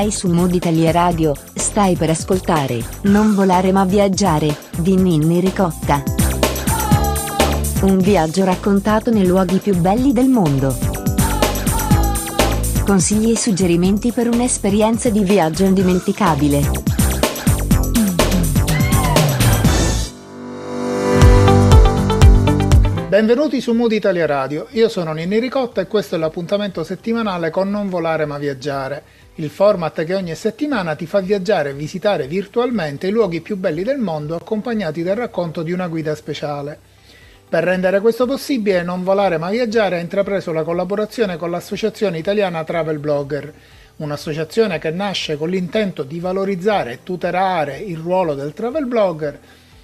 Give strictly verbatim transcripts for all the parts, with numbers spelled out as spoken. sei su Mood Italia Radio, stai per ascoltare Non volare ma viaggiare, di Ninni Ricotta. Un viaggio raccontato nei luoghi più belli del mondo. Consigli e suggerimenti per un'esperienza di viaggio indimenticabile. Benvenuti su Mood Italia Radio, io sono Ninni Ricotta e questo è l'appuntamento settimanale con Non volare ma viaggiare, il format che ogni settimana ti fa viaggiare e visitare virtualmente i luoghi più belli del mondo accompagnati dal racconto di una guida speciale. Per rendere questo possibile, Non volare ma viaggiare ha intrapreso la collaborazione con l'Associazione Italiana Travel Blogger, un'associazione che nasce con l'intento di valorizzare e tutelare il ruolo del travel blogger,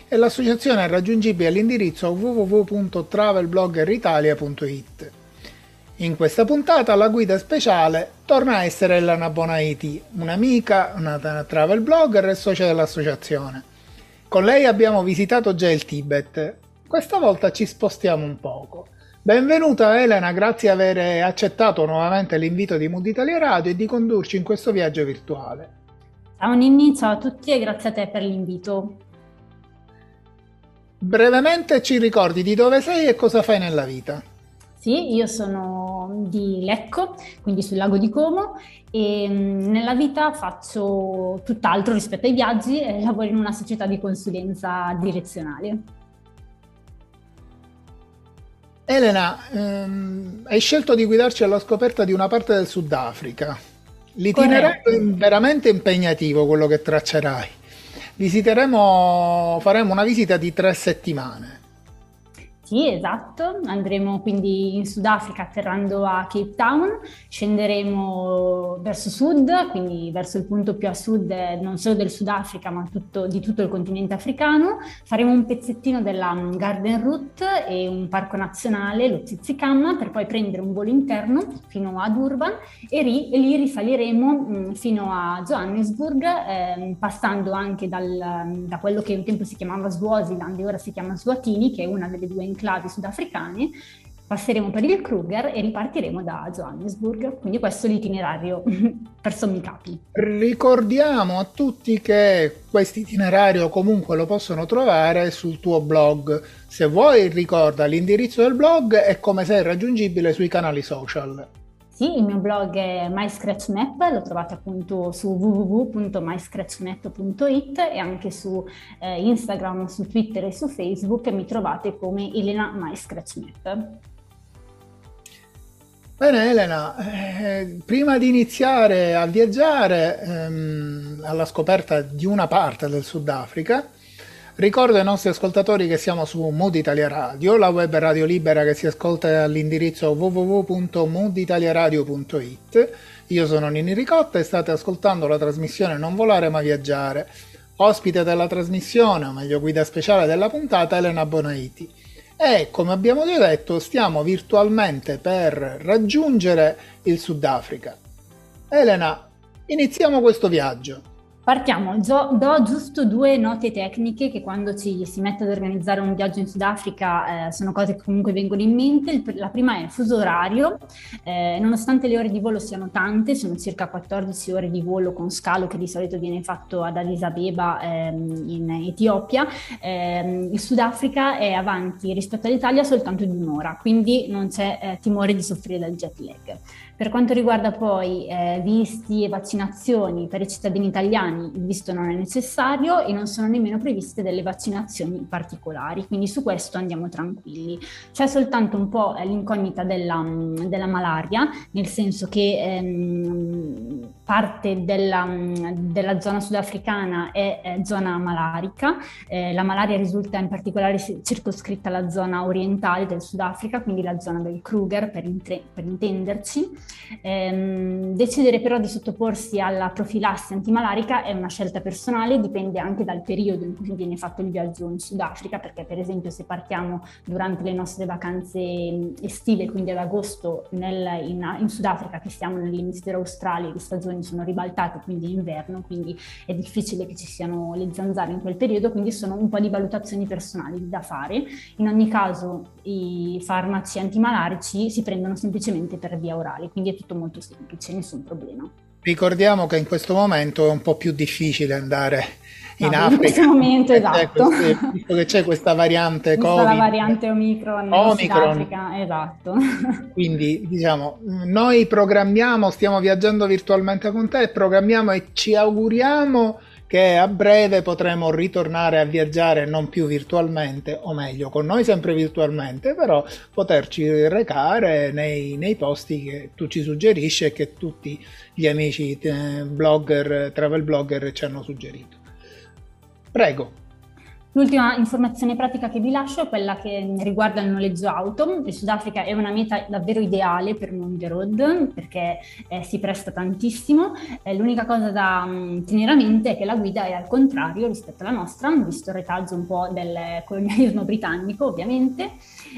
e l'associazione è raggiungibile all'indirizzo w w w punto travel blogger italia punto i t. In questa puntata la guida speciale torna a essere Elena Bonaiti, un'amica, una travel blogger e socia dell'associazione. Con lei abbiamo visitato già il Tibet, questa volta ci spostiamo un poco. Benvenuta Elena, grazie di aver accettato nuovamente l'invito di Mood Italia Radio e di condurci in questo viaggio virtuale. Ciao Ninni, ciao a tutti e grazie a te per l'invito. Brevemente ci ricordi di dove sei e cosa fai nella vita? Sì, io sono di Lecco, quindi sul lago di Como, e nella vita faccio tutt'altro rispetto ai viaggi e lavoro in una società di consulenza direzionale. Elena, ehm, hai scelto di guidarci alla scoperta di una parte del Sudafrica. L'itinerario Corretto. È veramente impegnativo quello che traccerai. Visiteremo, faremo una visita di tre settimane. Sì, esatto. Andremo quindi in Sudafrica atterrando a Cape Town, scenderemo verso sud, quindi verso il punto più a sud non solo del Sudafrica ma tutto, di tutto il continente africano. Faremo un pezzettino della Garden Route e un parco nazionale, lo Tsitsikamma, per poi prendere un volo interno fino a Durban e, ri, e lì risaliremo mh, fino a Johannesburg, eh, passando anche dal, da quello che un tempo si chiamava Swaziland e ora si chiama Swatini, che è una delle due enclavi sudafricane. Passeremo per il Kruger e ripartiremo da Johannesburg, quindi questo è l'itinerario per sommi capi. Ricordiamo a tutti che questo itinerario comunque lo possono trovare sul tuo blog. Se vuoi ricorda l'indirizzo del blog e come sei raggiungibile sui canali social. Sì, il mio blog è MyScratchMap, lo trovate appunto su w w w punto my scratch map punto i t e anche su eh, Instagram, su Twitter e su Facebook mi trovate come Elena MyScratchMap. Bene Elena, eh, prima di iniziare a viaggiare ehm, alla scoperta di una parte del Sudafrica, ricordo ai nostri ascoltatori che siamo su Mood Italia Radio, la web radio libera che si ascolta all'indirizzo w w w punto mood italia radio punto i t. Io sono Ninni Ricotta e state ascoltando la trasmissione Non volare ma viaggiare. Ospite della trasmissione, o meglio guida speciale della puntata, Elena Bonaiti. E come abbiamo già detto stiamo virtualmente per raggiungere il Sudafrica. Elena, iniziamo questo viaggio. Partiamo, do giusto due note tecniche che quando ci si mette ad organizzare un viaggio in Sudafrica eh, sono cose che comunque vengono in mente. La prima è il fuso orario, eh, nonostante le ore di volo siano tante, sono circa quattordici ore di volo con scalo che di solito viene fatto ad Addis Abeba ehm, in Etiopia, eh, il Sudafrica è avanti rispetto all'Italia soltanto di un'ora, quindi non c'è eh, timore di soffrire dal jet lag. Per quanto riguarda poi eh, visti e vaccinazioni per i cittadini italiani, il visto non è necessario e non sono nemmeno previste delle vaccinazioni particolari, quindi su questo andiamo tranquilli. C'è soltanto un po' l'incognita della, della malaria, nel senso che ehm, parte della, della zona sudafricana è, è zona malarica, eh, la malaria risulta in particolare circoscritta alla zona orientale del Sudafrica, quindi la zona del Kruger per, intre, per intenderci. Ehm, decidere però di sottoporsi alla profilassi antimalarica è una scelta personale, dipende anche dal periodo in cui viene fatto il viaggio in Sudafrica, perché per esempio se partiamo durante le nostre vacanze estive, quindi ad agosto nel, in, in Sudafrica, che siamo nell'emisfero australe, le stagioni sono ribaltate, quindi è inverno, quindi è difficile che ci siano le zanzare in quel periodo, quindi sono un po' di valutazioni personali da fare. In ogni caso i farmaci antimalarici si prendono semplicemente per via orale, quindi è tutto molto semplice, nessun problema. Ricordiamo che in questo momento è un po' più difficile andare in no, Africa. In questo momento, esatto. Visto che c'è questa variante Covid. Questa la variante Omicron, Omicron. In Africa, esatto. Quindi, diciamo, noi programmiamo, stiamo viaggiando virtualmente con te, programmiamo e ci auguriamo che a breve potremo ritornare a viaggiare non più virtualmente, o meglio, con noi sempre virtualmente, però poterci recare nei, nei posti che tu ci suggerisci e che tutti gli amici eh, blogger, travel blogger ci hanno suggerito. Prego. L'ultima informazione pratica che vi lascio è quella che riguarda il noleggio auto. Il Sudafrica è una meta davvero ideale per on the road perché eh, si presta tantissimo. Eh, l'unica cosa da mh, tenere a mente è che la guida è al contrario rispetto alla nostra, visto il retaggio un po' del colonialismo britannico ovviamente.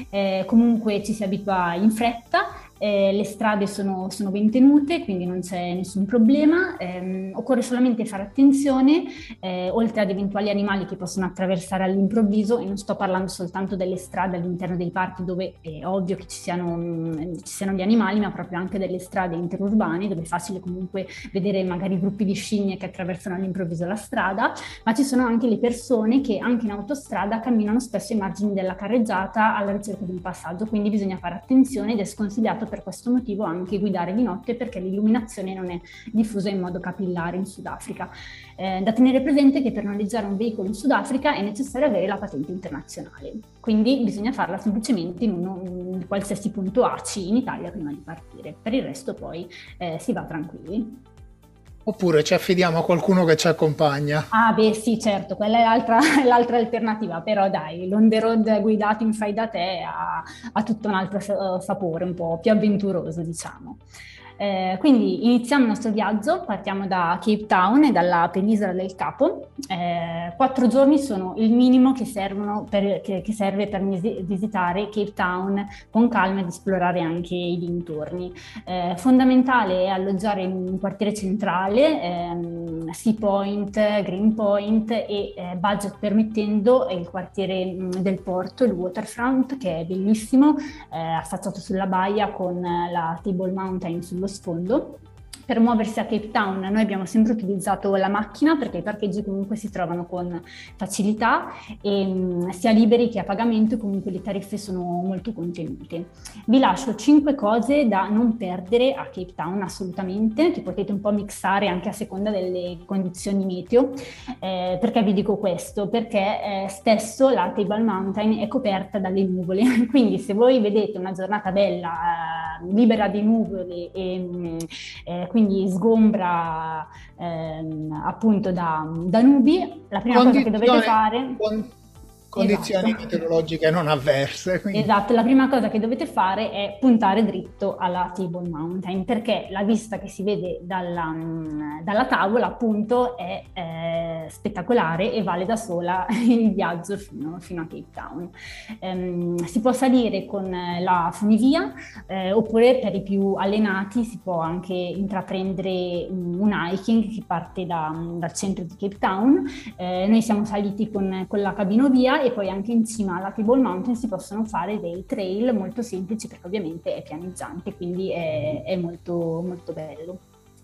Eh, comunque ci si abitua in fretta. Eh, le strade sono, sono ben tenute, quindi non c'è nessun problema. Eh, occorre solamente fare attenzione, eh, oltre ad eventuali animali che possono attraversare all'improvviso, e non sto parlando soltanto delle strade all'interno dei parchi dove è ovvio che ci siano, mh, ci siano gli animali, ma proprio anche delle strade interurbane dove è facile comunque vedere magari gruppi di scimmie che attraversano all'improvviso la strada, ma ci sono anche le persone che anche in autostrada camminano spesso ai margini della carreggiata alla ricerca di un passaggio, quindi bisogna fare attenzione ed è sconsigliato per questo motivo anche guidare di notte perché l'illuminazione non è diffusa in modo capillare in Sudafrica. Eh, da tenere presente che per noleggiare un veicolo in Sudafrica è necessario avere la patente internazionale, quindi bisogna farla semplicemente in, uno, in qualsiasi punto A C I in Italia prima di partire, per il resto poi eh, si va tranquilli. Oppure ci affidiamo a qualcuno che ci accompagna. Ah beh sì, certo, quella è l'altra, l'altra alternativa, però dai, l'on the road guidato in fai da te ha, ha tutto un altro sapore, un po' più avventuroso diciamo. Eh, quindi iniziamo il nostro viaggio, partiamo da Cape Town e dalla penisola del Capo. Eh, quattro giorni sono il minimo che, servono per, che, che serve per visitare Cape Town con calma ed esplorare anche i dintorni. Eh, fondamentale è alloggiare in un quartiere centrale, ehm, Sea Point, Green Point e eh, budget permettendo il quartiere mh, del porto, il waterfront, che è bellissimo, eh, affacciato sulla baia con la Table Mountain sullo sfondo. Per muoversi a Cape Town noi abbiamo sempre utilizzato la macchina perché i parcheggi comunque si trovano con facilità e mh, sia liberi che a pagamento comunque le tariffe sono molto contenute. Vi lascio cinque cose da non perdere a Cape Town assolutamente, che potete un po' mixare anche a seconda delle condizioni meteo. Eh, perché vi dico questo? Perché eh, spesso la Table Mountain è coperta dalle nuvole, quindi se voi vedete una giornata bella eh, libera di nuvole e mh, eh, quindi sgombra ehm, appunto da, da nubi, la prima condizione, cosa che dovete fare... Con, condizioni esatto. meteorologiche non avverse. Quindi. Esatto, la prima cosa che dovete fare è puntare dritto alla Table Mountain, perché la vista che si vede dalla, dalla tavola appunto è eh, spettacolare e vale da sola il viaggio fino, fino a Cape Town. Ehm, si può salire con la funivia, eh, oppure per i più allenati si può anche intraprendere un hiking che parte da, dal centro di Cape Town. Eh, noi siamo saliti con, con la cabinovia e poi anche in cima alla Table Mountain si possono fare dei trail molto semplici perché ovviamente è pianeggiante, quindi è, è molto, molto bello.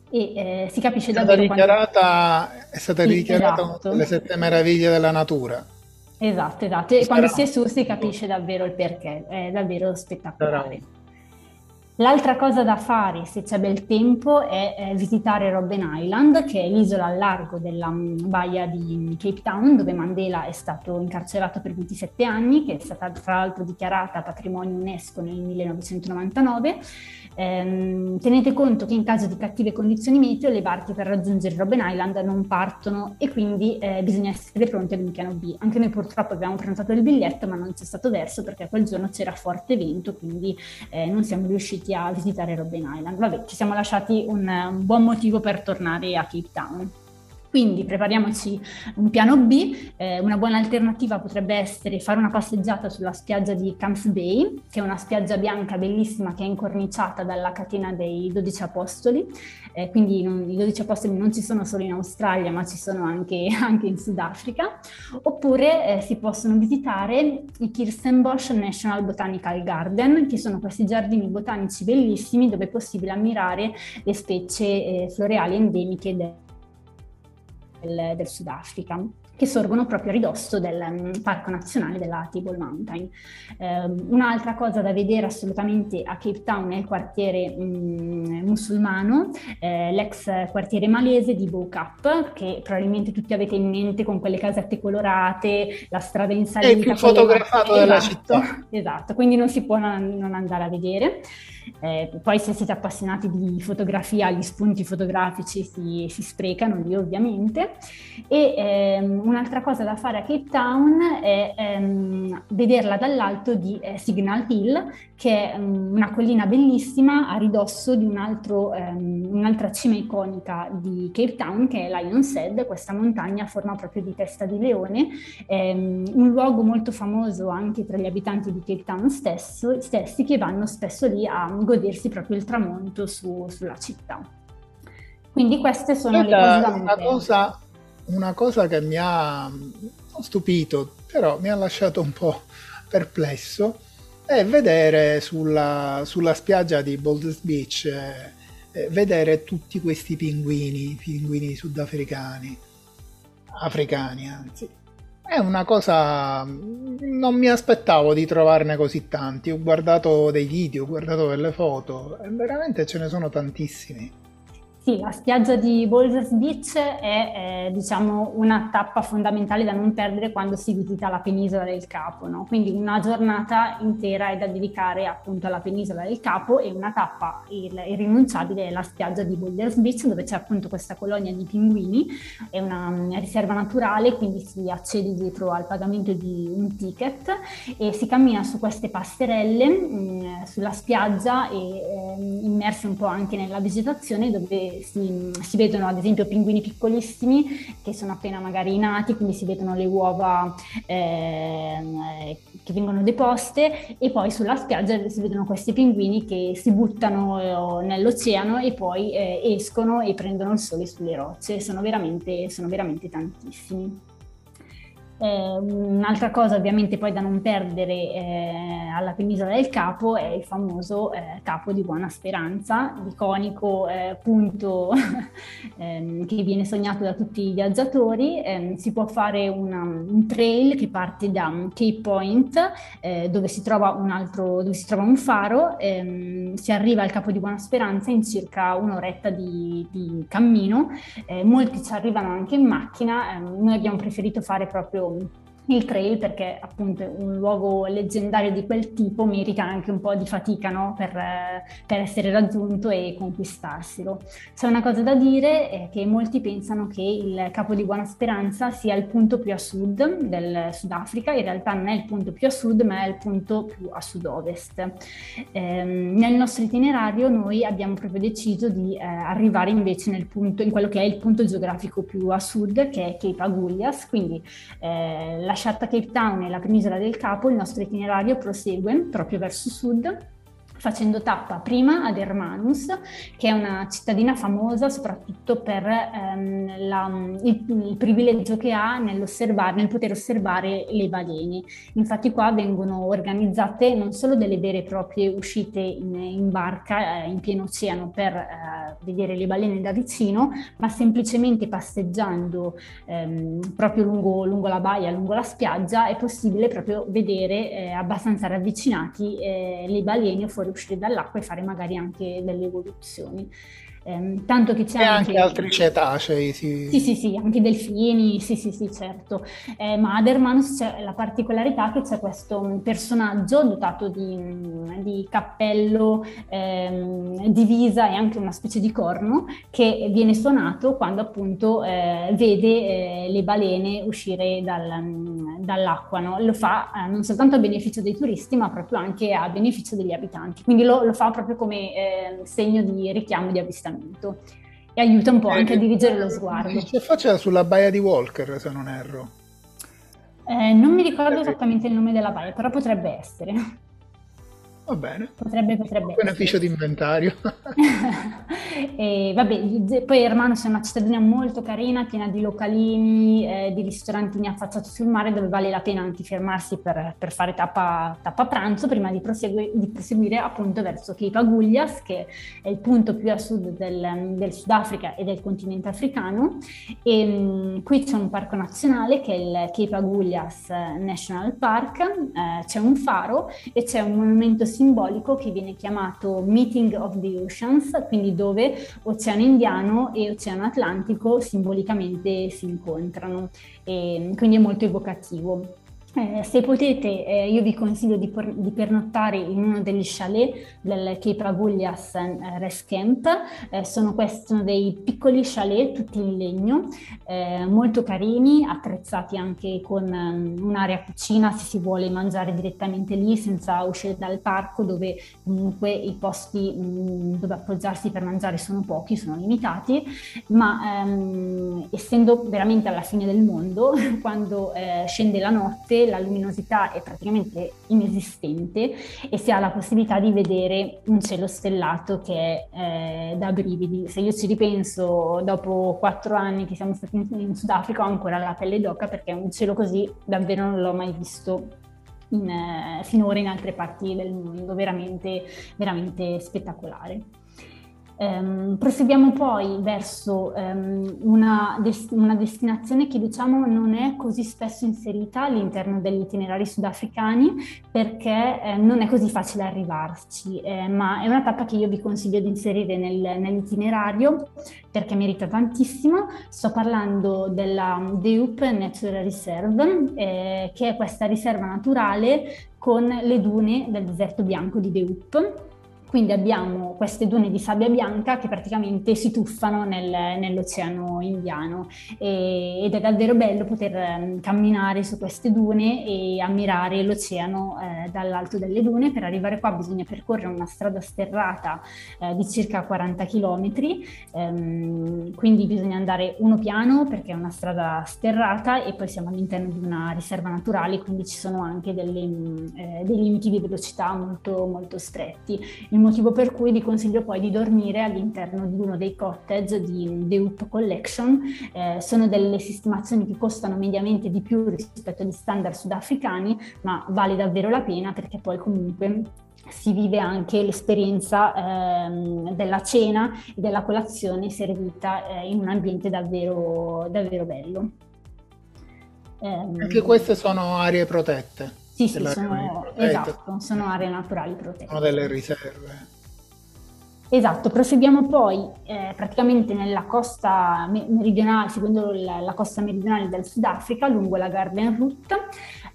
E eh, si capisce è davvero dichiarata, quando... È stata dichiarata esatto. una delle sette meraviglie della natura. Esatto, esatto. E quando si è su si capisce davvero il perché, è davvero spettacolare. Sarà. L'altra cosa da fare se c'è bel tempo è eh, visitare Robben Island, che è l'isola al largo della m, baia di Cape Town, dove Mandela è stato incarcerato per ventisette anni, che è stata tra l'altro dichiarata patrimonio UNESCO nel millenovecentonovantanove. Ehm, tenete conto che in caso di cattive condizioni meteo le barche per raggiungere Robben Island non partono e quindi eh, bisogna essere pronti ad un piano B. Anche noi purtroppo abbiamo prenotato il biglietto ma non c'è stato verso perché quel giorno c'era forte vento, quindi eh, non siamo riusciti a visitare Robben Island. Vabbè, ci siamo lasciati un, un buon motivo per tornare a Cape Town. Quindi prepariamoci un piano B, eh, una buona alternativa potrebbe essere fare una passeggiata sulla spiaggia di Camps Bay, che è una spiaggia bianca bellissima che è incorniciata dalla catena dei dodici Apostoli, eh, quindi non, i dodici Apostoli non ci sono solo in Australia ma ci sono anche, anche in Sudafrica, oppure eh, si possono visitare i Kirstenbosch National Botanical Garden, che sono questi giardini botanici bellissimi dove è possibile ammirare le specie eh, floreali endemiche del Del, del Sudafrica, che sorgono proprio a ridosso del um, Parco Nazionale della Table Mountain. Eh, un'altra cosa da vedere assolutamente a Cape Town è il quartiere mm, musulmano, eh, l'ex quartiere malese di Bo-Kaap, che probabilmente tutti avete in mente con quelle casette colorate, la strada in salita. È il più fotografato della città. Esatto, quindi non si può non, non andare a vedere. Eh, poi se siete appassionati di fotografia, gli spunti fotografici si, si sprecano lì ovviamente. E ehm, un'altra cosa da fare a Cape Town è ehm, vederla dall'alto di eh, Signal Hill, che è um, una collina bellissima a ridosso di un altro, ehm, un'altra cima iconica di Cape Town, che è Lion's Head. Questa montagna a forma proprio di testa di leone, ehm, un luogo molto famoso anche tra gli abitanti di Cape Town stesso, stessi, che vanno spesso lì a godersi proprio il tramonto su, sulla città. Quindi queste sono Ed le cose da una cosa, una cosa che mi ha stupito, però mi ha lasciato un po' perplesso, è vedere sulla, sulla spiaggia di Boulders Beach eh, vedere tutti questi pinguini, pinguini sudafricani, africani anzi. È una cosa, non mi aspettavo di trovarne così tanti, ho guardato dei video, ho guardato delle foto, e veramente ce ne sono tantissimi. Sì, la spiaggia di Boulders Beach è eh, diciamo una tappa fondamentale da non perdere quando si visita la penisola del Capo, no? Quindi una giornata intera è da dedicare appunto alla penisola del Capo, e una tappa irrinunciabile è la spiaggia di Boulders Beach, dove c'è appunto questa colonia di pinguini, è una, una riserva naturale, quindi si accede dietro al pagamento di un ticket e si cammina su queste passerelle mh, sulla spiaggia e eh, immersi un po' anche nella vegetazione, dove Si, si vedono ad esempio pinguini piccolissimi che sono appena magari nati, quindi si vedono le uova eh, che vengono deposte, e poi sulla spiaggia si vedono questi pinguini che si buttano eh, nell'oceano e poi eh, escono e prendono il sole sulle rocce. Sono veramente, sono veramente tantissimi. Eh, un'altra cosa ovviamente poi da non perdere eh, alla penisola del Capo è il famoso eh, Capo di Buona Speranza, l'iconico eh, punto ehm, che viene sognato da tutti i viaggiatori. Eh, si può fare una, un trail che parte da Cape Point, eh, dove si trova un altro, dove si trova un faro, ehm, si arriva al Capo di Buona Speranza in circa un'oretta di, di cammino. Eh, molti ci arrivano anche in macchina, eh, noi abbiamo preferito fare proprio il trail perché appunto un luogo leggendario di quel tipo merita anche un po' di fatica, no? per, per essere raggiunto e conquistarselo. C'è una cosa da dire, è che molti pensano che il Capo di Buona Speranza sia il punto più a sud del Sudafrica. In realtà non è il punto più a sud, ma è il punto più a sud-ovest. Ehm, nel nostro itinerario noi abbiamo proprio deciso di eh, arrivare invece nel punto, in quello che è il punto geografico più a sud, che è Cape Agulhas, quindi eh, la Lasciata Cape Town e la penisola del Capo, il nostro itinerario prosegue proprio verso sud, facendo tappa prima ad Hermanus, che è una cittadina famosa soprattutto per ehm, la, il, il privilegio che ha nell'osservare, nel poter osservare le balene. Infatti qua vengono organizzate non solo delle vere e proprie uscite in, in barca, eh, in pieno oceano, per eh, vedere le balene da vicino, ma semplicemente passeggiando ehm, proprio lungo, lungo la baia, lungo la spiaggia, è possibile proprio vedere eh, abbastanza ravvicinati eh, le balene fuori, uscire dall'acqua e fare magari anche delle evoluzioni. Eh, tanto che c'è e anche, anche altri cetacei, sì. sì sì sì, anche delfini, sì sì sì certo, eh, ma ad Hermanus c'è la particolarità che c'è questo personaggio dotato di, di cappello, eh, divisa e anche una specie di corno, che viene suonato quando appunto eh, vede eh, le balene uscire dal, dall'acqua, no? Lo fa eh, non soltanto a beneficio dei turisti ma proprio anche a beneficio degli abitanti, quindi lo, lo fa proprio come eh, segno di richiamo, di avvistamento. e aiuta un po' anche a dirigere lo sguardo. Si affaccia sulla baia di Walker, se non erro. Eh, non mi ricordo esattamente il nome della baia, però potrebbe essere. Va bene. Potrebbe, potrebbe essere. Beneficio di inventario. E vabbè, poi Hermanus è una cittadina molto carina, piena di localini, eh, di ristorantini affacciati sul mare, dove vale la pena anche fermarsi per, per fare tappa, tappa pranzo prima di, prosegue, di proseguire appunto verso Cape Agulhas, che è il punto più a sud del, del Sudafrica e del continente africano. E mh, qui c'è un parco nazionale che è il Cape Agulhas National Park, eh, c'è un faro e c'è un monumento simbolico che viene chiamato Meeting of the Oceans, quindi dove Oceano Indiano e Oceano Atlantico simbolicamente si incontrano, e quindi è molto evocativo. Eh, se potete, eh, io vi consiglio di, por- di pernottare in uno degli chalet del Cape Agulhas eh, Rest Camp. Eh, sono, questi, sono dei piccoli chalet tutti in legno, eh, molto carini, attrezzati anche con um, un'area cucina se si vuole mangiare direttamente lì senza uscire dal parco, dove comunque i posti mh, dove appoggiarsi per mangiare sono pochi, sono limitati, ma um, essendo veramente alla fine del mondo, quando eh, scende la notte la luminosità è praticamente inesistente e si ha la possibilità di vedere un cielo stellato che è eh, da brividi. Se io ci ripenso, dopo quattro anni che siamo stati in, in Sudafrica ho ancora la pelle d'oca, perché un cielo così davvero non l'ho mai visto in, eh, finora in altre parti del mondo, veramente, veramente spettacolare. Um, proseguiamo poi verso um, una, des- una destinazione che diciamo non è così spesso inserita all'interno degli itinerari sudafricani, perché eh, non è così facile arrivarci, eh, ma è una tappa che io vi consiglio di inserire nel, nell'itinerario, perché merita tantissimo. Sto parlando della De Hoop Natural Reserve, eh, che è questa riserva naturale con le dune del deserto bianco di De Hoop. Quindi abbiamo queste dune di sabbia bianca che praticamente si tuffano nel, nell'Oceano Indiano, e, ed è davvero bello poter camminare su queste dune e ammirare l'oceano eh, dall'alto delle dune. Per arrivare qua bisogna percorrere una strada sterrata eh, di circa quaranta chilometri, ehm, quindi bisogna andare uno piano perché è una strada sterrata, e poi siamo all'interno di una riserva naturale, quindi ci sono anche delle, eh, dei limiti di velocità molto, molto stretti. Il motivo per cui vi consiglio poi di dormire all'interno di uno dei cottage di The Hoop Collection. Eh, sono delle sistemazioni che costano mediamente di più rispetto agli standard sudafricani, ma vale davvero la pena, perché poi comunque si vive anche l'esperienza ehm, della cena e della colazione servita eh, in un ambiente davvero, davvero bello. Eh, anche queste sono aree protette. Sì, sì, sono, esatto, sono aree naturali protette. Sono delle riserve. Esatto, proseguiamo poi eh, praticamente nella costa meridionale, seguendo la, la costa meridionale del Sudafrica, lungo la Garden Route.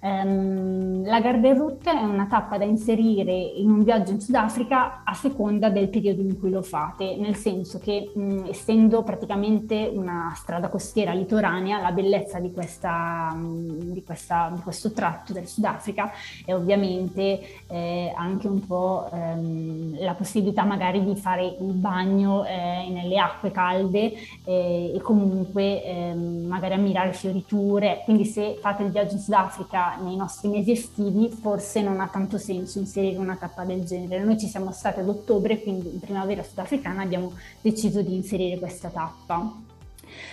Um, la Garden Route è una tappa da inserire in un viaggio in Sudafrica a seconda del periodo in cui lo fate, nel senso che mh, essendo praticamente una strada costiera litoranea, la bellezza di, questa, mh, di, questa, di questo tratto del Sudafrica è ovviamente eh, anche un po' ehm, la possibilità magari di fare il bagno eh, nelle acque calde eh, e comunque eh, magari ammirare fioriture. Quindi se fate il viaggio in Sudafrica nei nostri mesi estivi, forse non ha tanto senso inserire una tappa del genere. Noi ci siamo stati ad ottobre, quindi in primavera sudafricana abbiamo deciso di inserire questa tappa.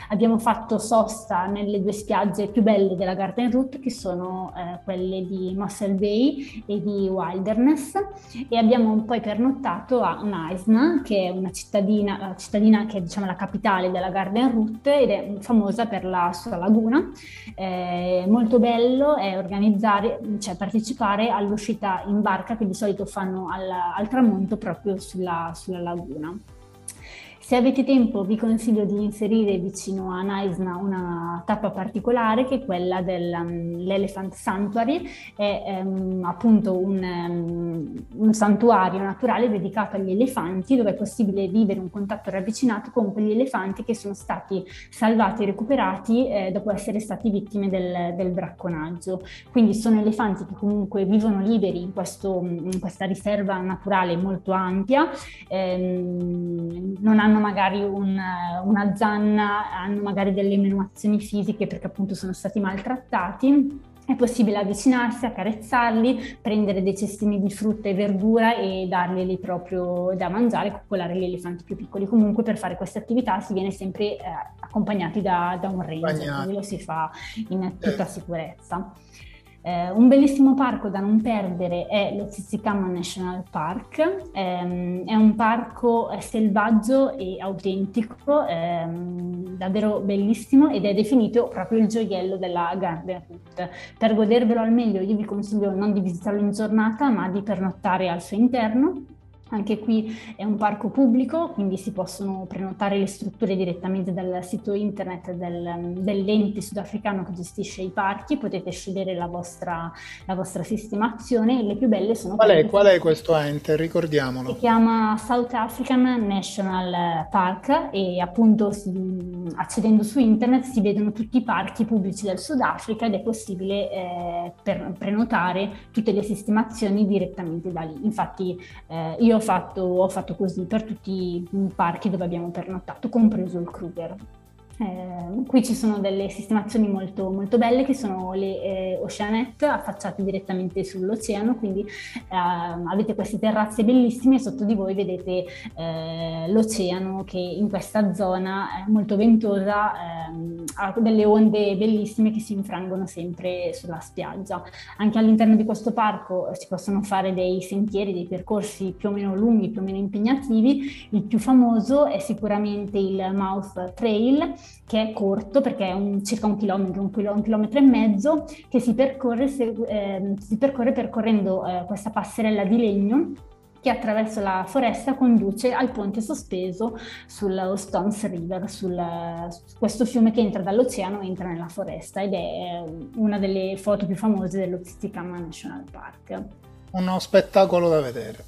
Abbiamo fatto sosta nelle due spiagge più belle della Garden Route, che sono eh, quelle di Mossel Bay e di Wilderness, e abbiamo poi pernottato a Knysna, che è una cittadina, cittadina che è diciamo la capitale della Garden Route ed è famosa per la sua laguna. Eh, molto bello è organizzare, cioè partecipare all'uscita in barca, che di solito fanno al, al tramonto proprio sulla, sulla laguna. Se avete tempo vi consiglio di inserire vicino a Knysna una tappa particolare, che è quella dell'Elephant um, Sanctuary. È um, appunto un, um, un santuario naturale dedicato agli elefanti, dove è possibile vivere un contatto ravvicinato con quegli elefanti che sono stati salvati e recuperati eh, dopo essere stati vittime del, del bracconaggio. Quindi sono elefanti che comunque vivono liberi in, questo, in questa riserva naturale molto ampia, ehm, non hanno magari un, una zanna, hanno magari delle emanuazioni fisiche perché appunto sono stati maltrattati. È possibile avvicinarsi, accarezzarli, prendere dei cestini di frutta e verdura e darglieli proprio da mangiare, coccolare gli elefanti più piccoli. Comunque per fare queste attività si viene sempre eh, accompagnati da, da un ranger, quindi lo si fa in tutta sicurezza. Eh, un bellissimo parco da non perdere è lo Tsitsikamma National Park, eh, è un parco selvaggio e autentico, eh, davvero bellissimo, ed è definito proprio il gioiello della Garden Route. Per godervelo al meglio io vi consiglio non di visitarlo in giornata ma di pernottare al suo interno. Anche qui è un parco pubblico, quindi si possono prenotare le strutture direttamente dal sito internet del, dell'ente sudafricano che gestisce i parchi. Potete scegliere la vostra, la vostra sistemazione. Le più belle sono... Qual è, qual è questo ente? Ricordiamolo. Si chiama South African National Park e appunto si, accedendo su internet si vedono tutti i parchi pubblici del Sudafrica ed è possibile eh, per, prenotare tutte le sistemazioni direttamente da lì. Infatti eh, io Ho fatto, ho fatto così per tutti i parchi dove abbiamo pernottato, compreso il Kruger. Eh, qui ci sono delle sistemazioni molto, molto belle che sono le eh, oceanette affacciate direttamente sull'oceano, quindi eh, avete queste terrazze bellissime e sotto di voi vedete eh, l'oceano che in questa zona eh, molto ventosa eh, ha delle onde bellissime che si infrangono sempre sulla spiaggia. Anche all'interno di questo parco si possono fare dei sentieri, dei percorsi più o meno lunghi, più o meno impegnativi. Il più famoso è sicuramente il Mouth Trail, che è corto perché è un, circa un chilometro, un, un chilometro e mezzo, che si percorre, se, eh, si percorre percorrendo eh, questa passerella di legno che attraverso la foresta conduce al ponte sospeso sul Stones River, sul, su questo fiume che entra dall'oceano e entra nella foresta, ed è una delle foto più famose dello Tsitsikamma National Park. Uno spettacolo da vedere.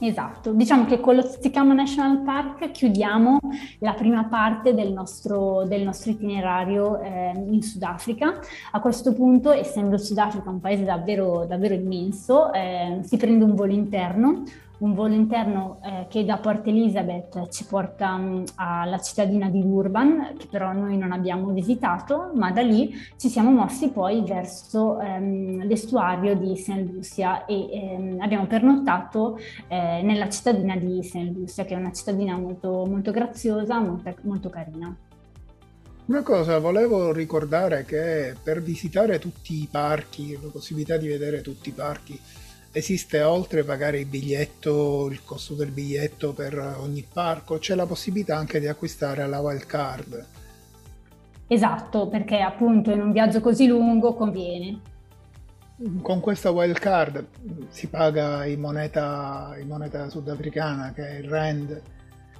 Esatto, diciamo che con lo Tsitsikamma National Park chiudiamo la prima parte del nostro, del nostro itinerario eh, in Sudafrica. A questo punto, essendo il Sudafrica un paese davvero, davvero immenso, eh, si prende un volo interno, un volo interno eh, che da Port Elizabeth ci porta mh, alla cittadina di Durban, che però noi non abbiamo visitato, ma da lì ci siamo mossi poi verso ehm, l'estuario di Saint Lucia e ehm, abbiamo pernottato eh, nella cittadina di Saint Lucia, che è una cittadina molto, molto graziosa, molto, molto carina. Una cosa, volevo ricordare che per visitare tutti i parchi, la possibilità di vedere tutti i parchi, esiste, oltre a pagare il biglietto, il costo del biglietto per ogni parco, c'è la possibilità anche di acquistare la wild card. Esatto, perché appunto in un viaggio così lungo conviene. Con questa wild card si paga in moneta, in moneta sudafricana, che è il rand,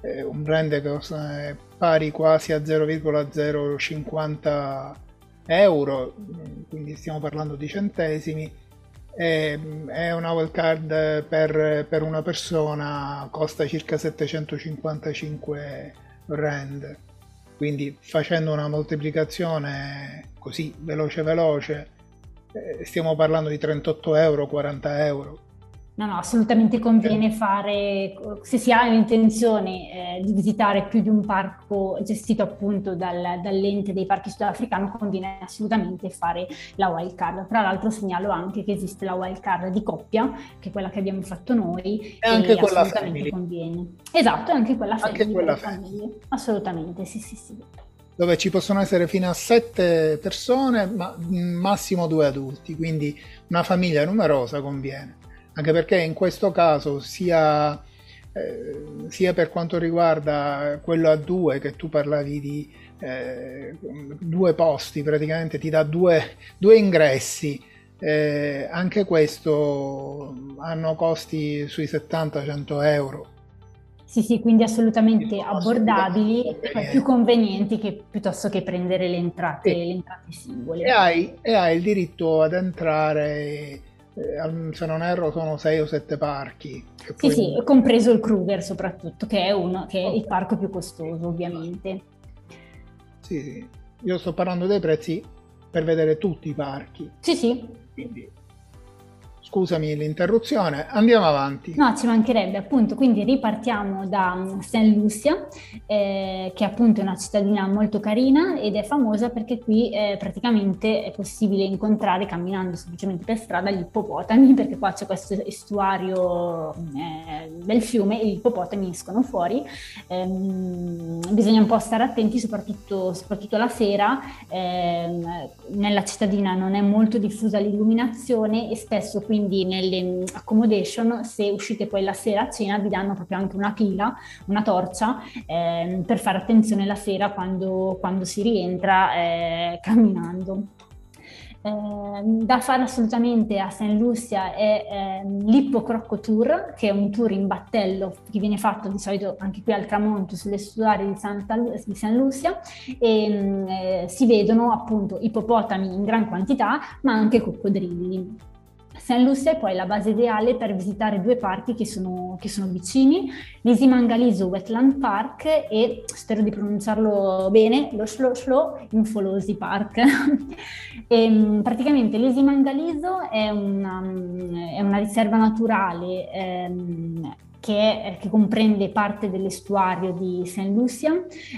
è un rand che è pari quasi a zero virgola zero cinquanta euro, quindi stiamo parlando di centesimi. È una wildcard per, per una persona, costa circa settecentocinquantacinque rand, quindi facendo una moltiplicazione così veloce veloce stiamo parlando di trentotto euro, quaranta euro. No, no, assolutamente conviene fare, se si ha l'intenzione eh, di visitare più di un parco gestito appunto dal, dall'ente dei parchi sudafricano, conviene assolutamente fare la wild card. Tra l'altro segnalo anche che esiste la wild card di coppia, che è quella che abbiamo fatto noi, e anche e quella assolutamente family. Conviene. Esatto, e anche quella family. Anche quella family. Assolutamente, sì, sì, sì. Dove ci possono essere fino a sette persone, ma massimo due adulti, quindi una famiglia numerosa conviene. Anche perché in questo caso sia, eh, sia per quanto riguarda quello a due, che tu parlavi di eh, due posti, praticamente ti dà due, due ingressi, eh, anche questo hanno costi sui settanta-cento euro. Sì, sì, quindi assolutamente abbordabili e più, più convenienti che, piuttosto che prendere le entrate, sì. le entrate singole. E hai, e hai il diritto ad entrare... se non erro sono sei o sette parchi. Che sì, poi... sì, compreso il Kruger soprattutto, che è, uno, che è okay. il parco più costoso ovviamente. Sì, sì, io sto parlando dei prezzi per vedere tutti i parchi. Sì, sì. Quindi... Scusami l'interruzione, andiamo avanti. No, ci mancherebbe, appunto, quindi ripartiamo da Saint Lucia, eh, che è appunto una cittadina molto carina ed è famosa perché qui eh, praticamente è possibile incontrare, camminando semplicemente per strada, gli ippopotami, perché qua c'è questo estuario eh, del fiume e gli ippopotami escono fuori. Eh, bisogna un po' stare attenti, soprattutto, soprattutto la sera. Eh, nella cittadina non è molto diffusa l'illuminazione e spesso quindi Quindi nelle accommodation, se uscite poi la sera a cena, vi danno proprio anche una pila, una torcia, eh, per fare attenzione la sera quando, quando si rientra eh, camminando. Eh, da fare assolutamente a Saint Lucia è eh, l'Ippocrocco Tour, che è un tour in battello che viene fatto di solito anche qui al tramonto sull'estuario di, Santa Lu- di Saint Lucia, e eh, si vedono appunto ippopotami in gran quantità, ma anche coccodrilli. Saint Lucia è poi la base ideale per visitare due parchi che sono, che sono vicini, l'iSimangaliso Wetland Park e, spero di pronunciarlo bene, lo Hluhluwe-iMfolozi Park. E, praticamente l'iSimangaliso è una, è una riserva naturale ehm, Che, che comprende parte dell'estuario di Saint Lucia.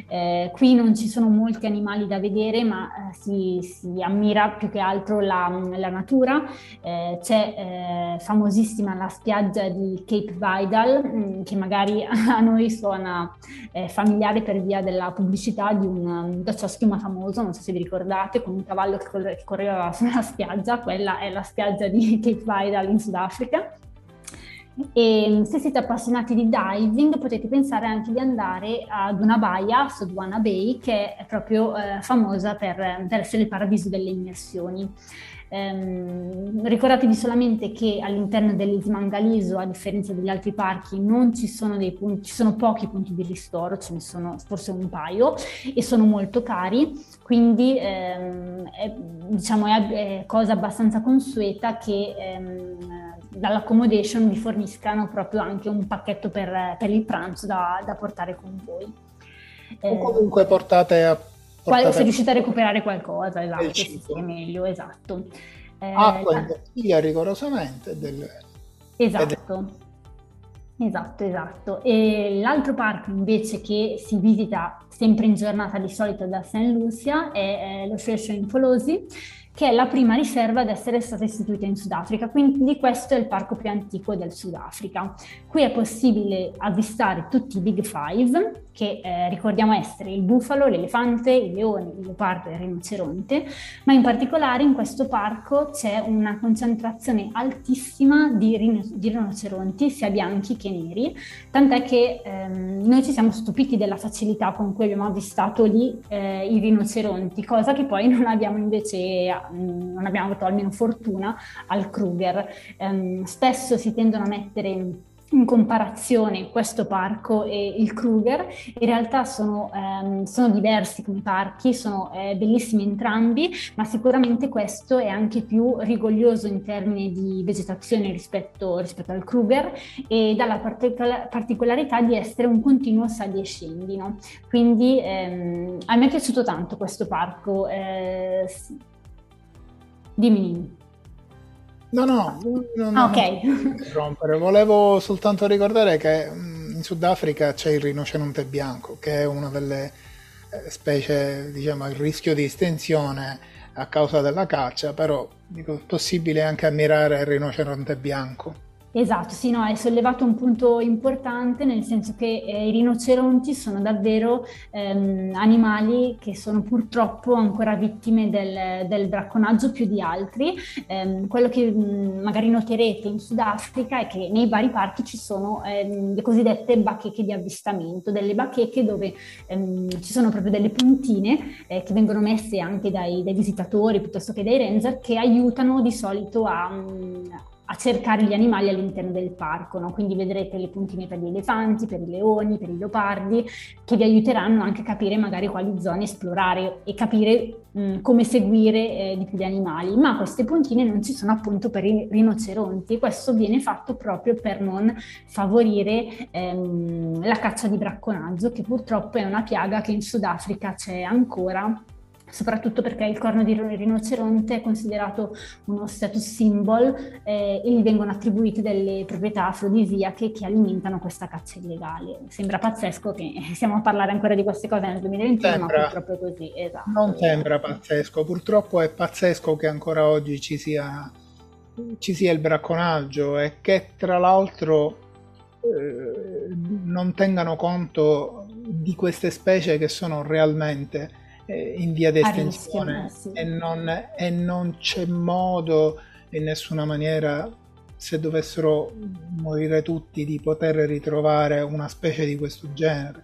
Eh, qui non ci sono molti animali da vedere, ma eh, si, si ammira più che altro la, la natura. Eh, c'è eh, famosissima la spiaggia di Cape Vidal, mh, che magari a noi suona eh, familiare per via della pubblicità di un ghiaccioschiuma famoso, non so se vi ricordate, con un cavallo che, corre, che correva sulla spiaggia. Quella è la spiaggia di Cape Vidal in Sudafrica. E se siete appassionati di diving, potete pensare anche di andare ad una baia, Sodwana Bay, che è proprio eh, famosa per, per essere il paradiso delle immersioni. Ehm, ricordatevi solamente che all'interno dell'iSimangaliso, a differenza degli altri parchi, non ci sono dei punti, ci sono pochi punti di ristoro, ce ne sono forse un paio, e sono molto cari, quindi ehm, è, diciamo è, è cosa abbastanza consueta che ehm, dall'accommodation vi forniscano proprio anche un pacchetto per, per il pranzo da, da portare con voi. O comunque portate a... Portate qual, se riuscite a recuperare qualcosa, esatto, sì, è meglio, esatto. Eh, Acqua la... in bottiglia rigorosamente. Del... Esatto. Del... Esatto, esatto. E l'altro parco invece che si visita sempre in giornata di solito da Saint Lucia è eh, lo Hluhluwe-iMfolozi, che è la prima riserva ad essere stata istituita in Sudafrica, quindi questo è il parco più antico del Sudafrica. Qui è possibile avvistare tutti i Big Five, che eh, ricordiamo essere il bufalo, l'elefante, il leone, il leopardo e il rinoceronte, ma in particolare in questo parco c'è una concentrazione altissima di, rino- di rinoceronti, sia bianchi che neri, tant'è che ehm, noi ci siamo stupiti della facilità con cui abbiamo avvistato lì eh, i rinoceronti, cosa che poi non abbiamo invece... non abbiamo avuto almeno fortuna al Kruger. Um, spesso si tendono a mettere in comparazione questo parco e il Kruger, in realtà sono, um, sono diversi come parchi, sono eh, bellissimi entrambi, ma sicuramente questo è anche più rigoglioso in termini di vegetazione rispetto, rispetto al Kruger, e dalla particol- particolarità di essere un continuo sali e scendi, no? Quindi ehm, a me è piaciuto tanto questo parco. Eh, Dimmi. No, no, no, no, ah, okay. Non rompere. Volevo soltanto ricordare che in Sudafrica c'è il rinoceronte bianco, che è una delle specie, diciamo, a rischio di estinzione a causa della caccia, però dico, è possibile anche ammirare il rinoceronte bianco. Esatto, sì, no, hai sollevato un punto importante, nel senso che eh, i rinoceronti sono davvero ehm, animali che sono purtroppo ancora vittime del, del bracconaggio più di altri. Ehm, quello che mh, magari noterete in Sudafrica è che nei vari parchi ci sono ehm, le cosiddette bacheche di avvistamento, delle bacheche dove ehm, ci sono proprio delle puntine eh, che vengono messe anche dai, dai visitatori piuttosto che dai ranger, che aiutano di solito a... Mh, a cercare gli animali all'interno del parco, no? Quindi vedrete le puntine per gli elefanti, per i leoni, per i leopardi, che vi aiuteranno anche a capire magari quali zone esplorare e capire mh, come seguire eh, di più gli animali, ma queste puntine non ci sono appunto per i rinoceronti, e questo viene fatto proprio per non favorire ehm, la caccia di bracconaggio, che purtroppo è una piaga che in Sudafrica c'è ancora soprattutto perché il corno di rinoceronte è considerato uno status symbol eh, e gli vengono attribuite delle proprietà afrodisiache che alimentano questa caccia illegale. Sembra pazzesco che stiamo a parlare ancora di queste cose nel duemilaventuno, sembra, ma purtroppo è così. Esatto. Non sembra pazzesco, purtroppo è pazzesco che ancora oggi ci sia, ci sia il bracconaggio e che tra l'altro eh, non tengano conto di queste specie che sono realmente in via d'estinzione, rischio, sì. e, non, e non c'è modo in nessuna maniera, se dovessero morire tutti, di poter ritrovare una specie di questo genere.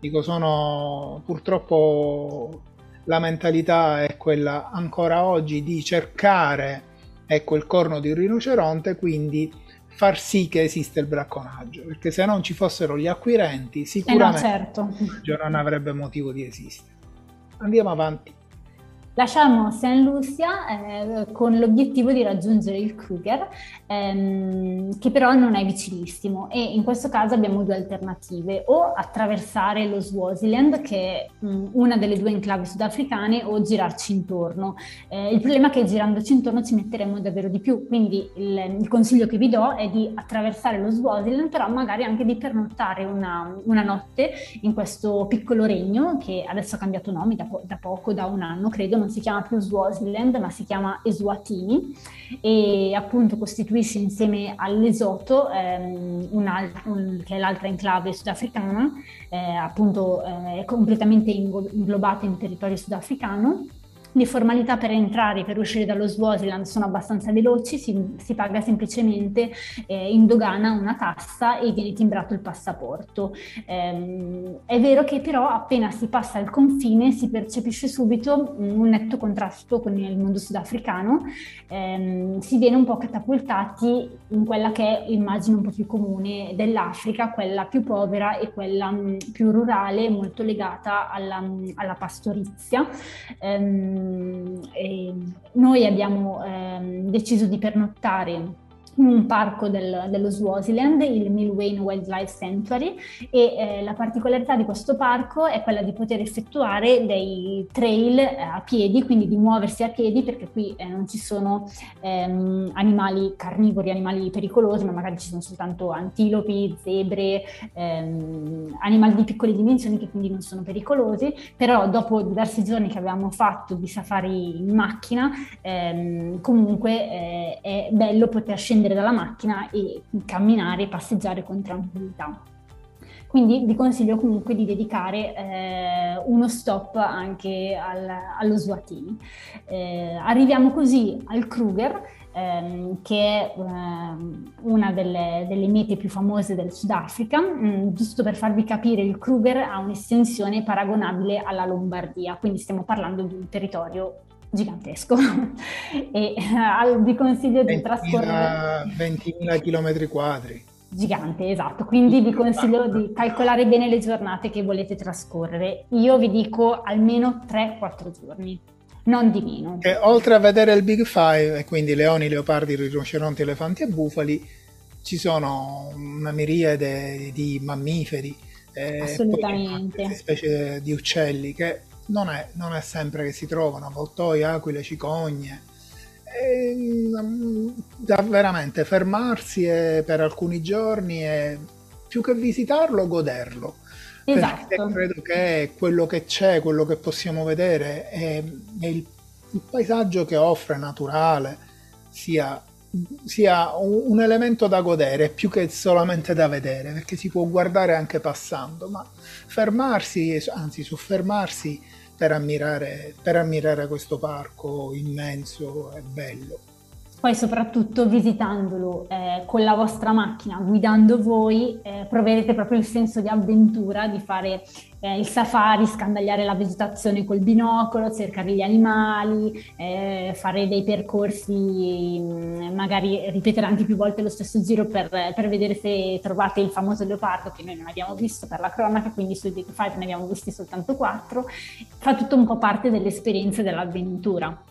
Dico, sono purtroppo, la mentalità è quella ancora oggi di cercare, ecco, il corno di rinoceronte, quindi far sì che esista il bracconaggio, perché se non ci fossero gli acquirenti sicuramente eh no, certo. non avrebbe motivo di esistere. Andiamo avanti. Lasciamo Saint Lucia eh, con l'obiettivo di raggiungere il Kruger, ehm, che però non è vicinissimo, e in questo caso abbiamo due alternative: o attraversare lo Swaziland, che è mh, una delle due enclave sudafricane, o girarci intorno. Eh, il problema è che girandoci intorno ci metteremo davvero di più, quindi il, il consiglio che vi do è di attraversare lo Swaziland, però magari anche di pernottare una, una notte in questo piccolo regno, che adesso ha cambiato nome da, po- da poco, da un anno credo. Non si chiama più Swaziland, ma si chiama Swatini, e appunto costituisce insieme all'Esoto, ehm, un, che è l'altra enclave sudafricana, eh, appunto eh, è completamente inglobata in territorio sudafricano. Le formalità per entrare e per uscire dallo Swaziland sono abbastanza veloci, si, si paga semplicemente eh, in dogana una tassa e viene timbrato il passaporto. Ehm, è vero che però appena si passa il confine si percepisce subito un netto contrasto con il mondo sudafricano, ehm, si viene un po' catapultati in quella che è l'immagine un po' più comune dell'Africa, quella più povera e quella mh, più rurale, molto legata alla, alla pastorizia. Ehm, E noi abbiamo ehm, deciso di pernottare in un parco del, dello Swaziland, il Milwane Wildlife Sanctuary, e eh, la particolarità di questo parco è quella di poter effettuare dei trail a piedi, quindi di muoversi a piedi, perché qui eh, non ci sono ehm, animali carnivori, animali pericolosi, ma magari ci sono soltanto antilopi, zebre, ehm, animali di piccole dimensioni che quindi non sono pericolosi. Però dopo diversi giorni che avevamo fatto di safari in macchina, ehm, comunque eh, è bello poter scendere dalla macchina e camminare e passeggiare con tranquillità. Quindi vi consiglio comunque di dedicare eh, uno stop anche al, allo Swatini. Eh, arriviamo così al Kruger, ehm, che è ehm, una delle, delle mete più famose del Sudafrica. Mm, giusto per farvi capire, il Kruger ha un'estensione paragonabile alla Lombardia, quindi stiamo parlando di un territorio gigantesco, e uh, vi consiglio di trascorrere ventimila chilometri quadri. Gigante, esatto, quindi vi consiglio di calcolare bene le giornate che volete trascorrere. Io vi dico almeno tre quattro giorni, non di meno. E oltre a vedere il Big Five, e quindi leoni, leopardi, rinoceronti, elefanti e bufali, ci sono una miriade di mammiferi, eh, assolutamente, poi specie di uccelli che Non è, non è sempre che si trovano: voltoi, aquile, cicogne. E, da veramente fermarsi e, per alcuni giorni, e più che visitarlo, goderlo. Esatto. Perché credo che quello che c'è, quello che possiamo vedere, è, è il, il paesaggio che offre naturale sia, sia un, un elemento da godere più che solamente da vedere, perché si può guardare anche passando, ma fermarsi, anzi soffermarsi, Per ammirare, per ammirare questo parco immenso e bello. Poi soprattutto visitandolo eh, con la vostra macchina, guidando voi, eh, proverete proprio il senso di avventura, di fare eh, il safari, scandagliare la vegetazione col binocolo, cercare gli animali, eh, fare dei percorsi, magari ripetere anche più volte lo stesso giro per, per vedere se trovate il famoso leopardo, che noi non abbiamo visto per la cronaca, quindi sui Big Five ne abbiamo visti soltanto quattro. Fa tutto un po' parte dell'esperienza dell'avventura.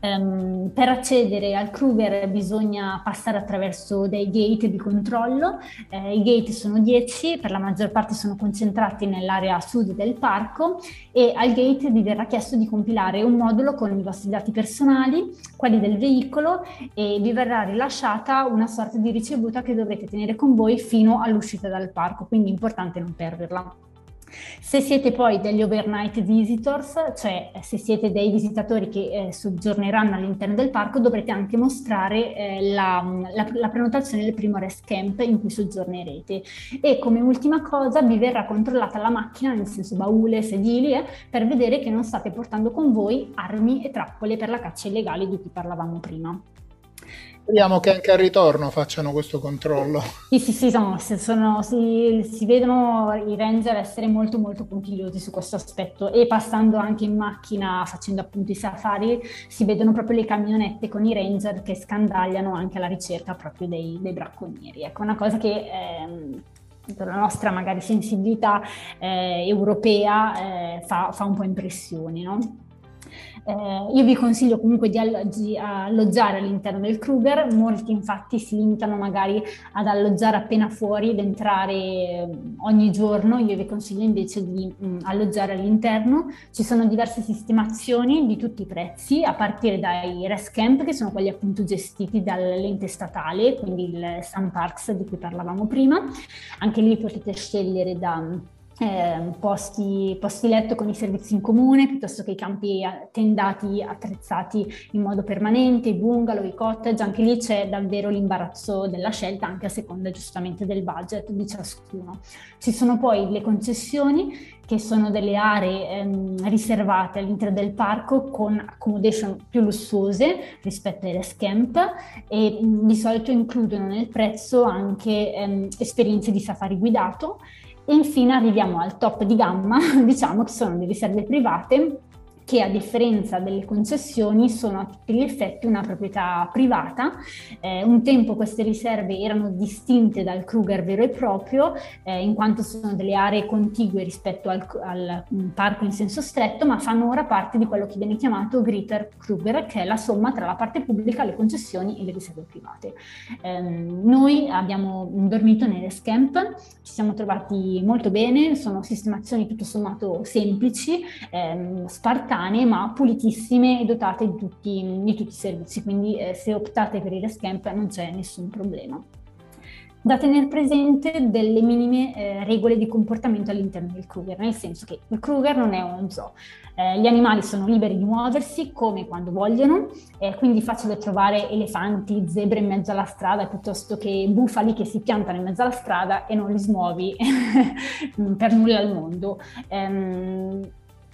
Um, per accedere al Kruger bisogna passare attraverso dei gate di controllo, eh, i gate sono dieci, per la maggior parte sono concentrati nell'area sud del parco, e al gate vi verrà chiesto di compilare un modulo con i vostri dati personali, quelli del veicolo, e vi verrà rilasciata una sorta di ricevuta che dovrete tenere con voi fino all'uscita dal parco, quindi è importante non perderla. Se siete poi degli overnight visitors, cioè se siete dei visitatori che eh, soggiorneranno all'interno del parco, dovrete anche mostrare eh, la, la, la prenotazione del primo rest camp in cui soggiornerete. E come ultima cosa vi verrà controllata la macchina, nel senso baule, sedili, eh, per vedere che non state portando con voi armi e trappole per la caccia illegale di cui parlavamo prima. Speriamo che anche al ritorno facciano questo controllo. Sì, sì, sì, sono, sono, si, si vedono i ranger essere molto molto puntigliosi su questo aspetto, e passando anche in macchina, facendo appunto i safari, si vedono proprio le camionette con i ranger che scandagliano anche alla ricerca proprio dei, dei bracconieri. Ecco, una cosa che eh, per la nostra magari sensibilità eh, europea eh, fa, fa un po' impressione, no? Eh, io vi consiglio comunque di alloggi, alloggiare all'interno del Kruger. Molti infatti si limitano magari ad alloggiare appena fuori ed entrare ogni giorno. Io vi consiglio invece di mh, alloggiare all'interno. Ci sono diverse sistemazioni di tutti i prezzi, a partire dai rest camp, che sono quelli appunto gestiti dall'ente statale, quindi il Sun Parks di cui parlavamo prima. Anche lì potete scegliere da Eh, posti, posti letto con i servizi in comune, piuttosto che i campi tendati attrezzati in modo permanente, i bungalow, i cottage. Anche lì c'è davvero l'imbarazzo della scelta, anche a seconda giustamente del budget di ciascuno. Ci sono poi le concessioni, che sono delle aree ehm, riservate all'interno del parco con accommodation più lussuose rispetto ai rest camp, e mh, di solito includono nel prezzo anche ehm, esperienze di safari guidato. E infine arriviamo al top di gamma, diciamo che sono le riserve private, che a differenza delle concessioni sono a tutti gli effetti una proprietà privata. Eh, un tempo queste riserve erano distinte dal Kruger vero e proprio, eh, in quanto sono delle aree contigue rispetto al, al parco in senso stretto, ma fanno ora parte di quello che viene chiamato Greater Kruger, che è la somma tra la parte pubblica, le concessioni e le riserve private. Eh, noi abbiamo dormito nel rest camp, ci siamo trovati molto bene, sono sistemazioni tutto sommato semplici, ehm, spartane, ma pulitissime e dotate di tutti, di tutti i servizi, quindi eh, se optate per il rest camp non c'è nessun problema. Da tenere presente delle minime eh, regole di comportamento all'interno del Kruger, nel senso che il Kruger non è un zoo, eh, gli animali sono liberi di muoversi come e quando vogliono, eh, quindi è facile trovare elefanti, zebre in mezzo alla strada, piuttosto che bufali che si piantano in mezzo alla strada e non li smuovi per nulla al mondo. Ehm,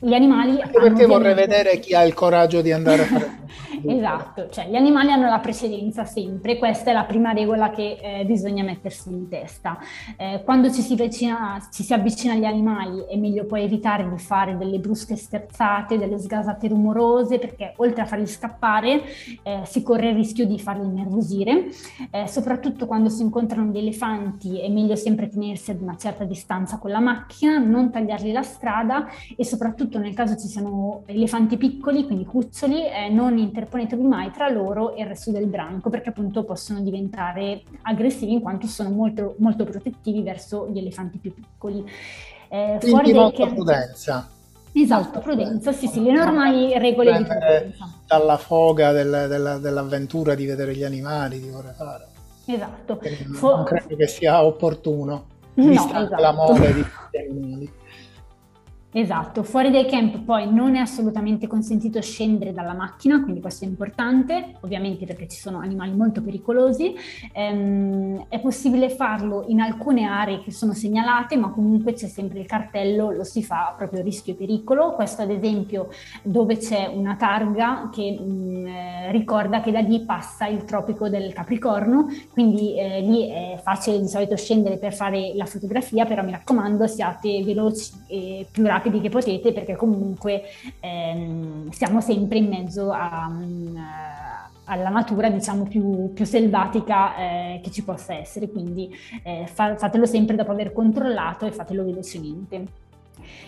Gli animali Anche perché vorrei ovviamente... vedere chi ha il coraggio di andare a fare. Esatto, cioè gli animali hanno la precedenza sempre, questa è la prima regola che eh, bisogna mettersi in testa. Eh, quando ci si, vicina, ci si avvicina agli animali è meglio poi evitare di fare delle brusche sterzate, delle sgasate rumorose, perché oltre a farli scappare eh, si corre il rischio di farli innervosire. Eh, soprattutto quando si incontrano gli elefanti è meglio sempre tenersi ad una certa distanza con la macchina, non tagliargli la strada, e soprattutto nel caso ci siano elefanti piccoli, quindi cuccioli, eh, non interponetevi mai tra loro e il resto del branco, perché appunto possono diventare aggressivi in quanto sono molto, molto protettivi verso gli elefanti più piccoli. Eh, quindi fuori molta che... prudenza. Esatto, prudenza, sì, sì, le normali regole di prudenza. Dalla foga del, della, dell'avventura di vedere gli animali, di voler fare. Esatto. Fu... Non credo che sia opportuno, vista no, esatto. la mole di tutti gli animali. Esatto, fuori dai camp poi non è assolutamente consentito scendere dalla macchina, quindi questo è importante, ovviamente perché ci sono animali molto pericolosi. Ehm, è possibile farlo in alcune aree che sono segnalate, ma comunque c'è sempre il cartello, lo si fa proprio rischio e pericolo. Questo ad esempio dove c'è una targa che mh, ricorda che da lì passa il tropico del Capricorno, quindi eh, lì è facile di solito scendere per fare la fotografia, però mi raccomando siate veloci e più rapidi che potete, perché comunque ehm, siamo sempre in mezzo a, a, alla natura, diciamo, più, più selvatica eh, che ci possa essere, quindi eh, fa, fatelo sempre dopo aver controllato e fatelo velocemente.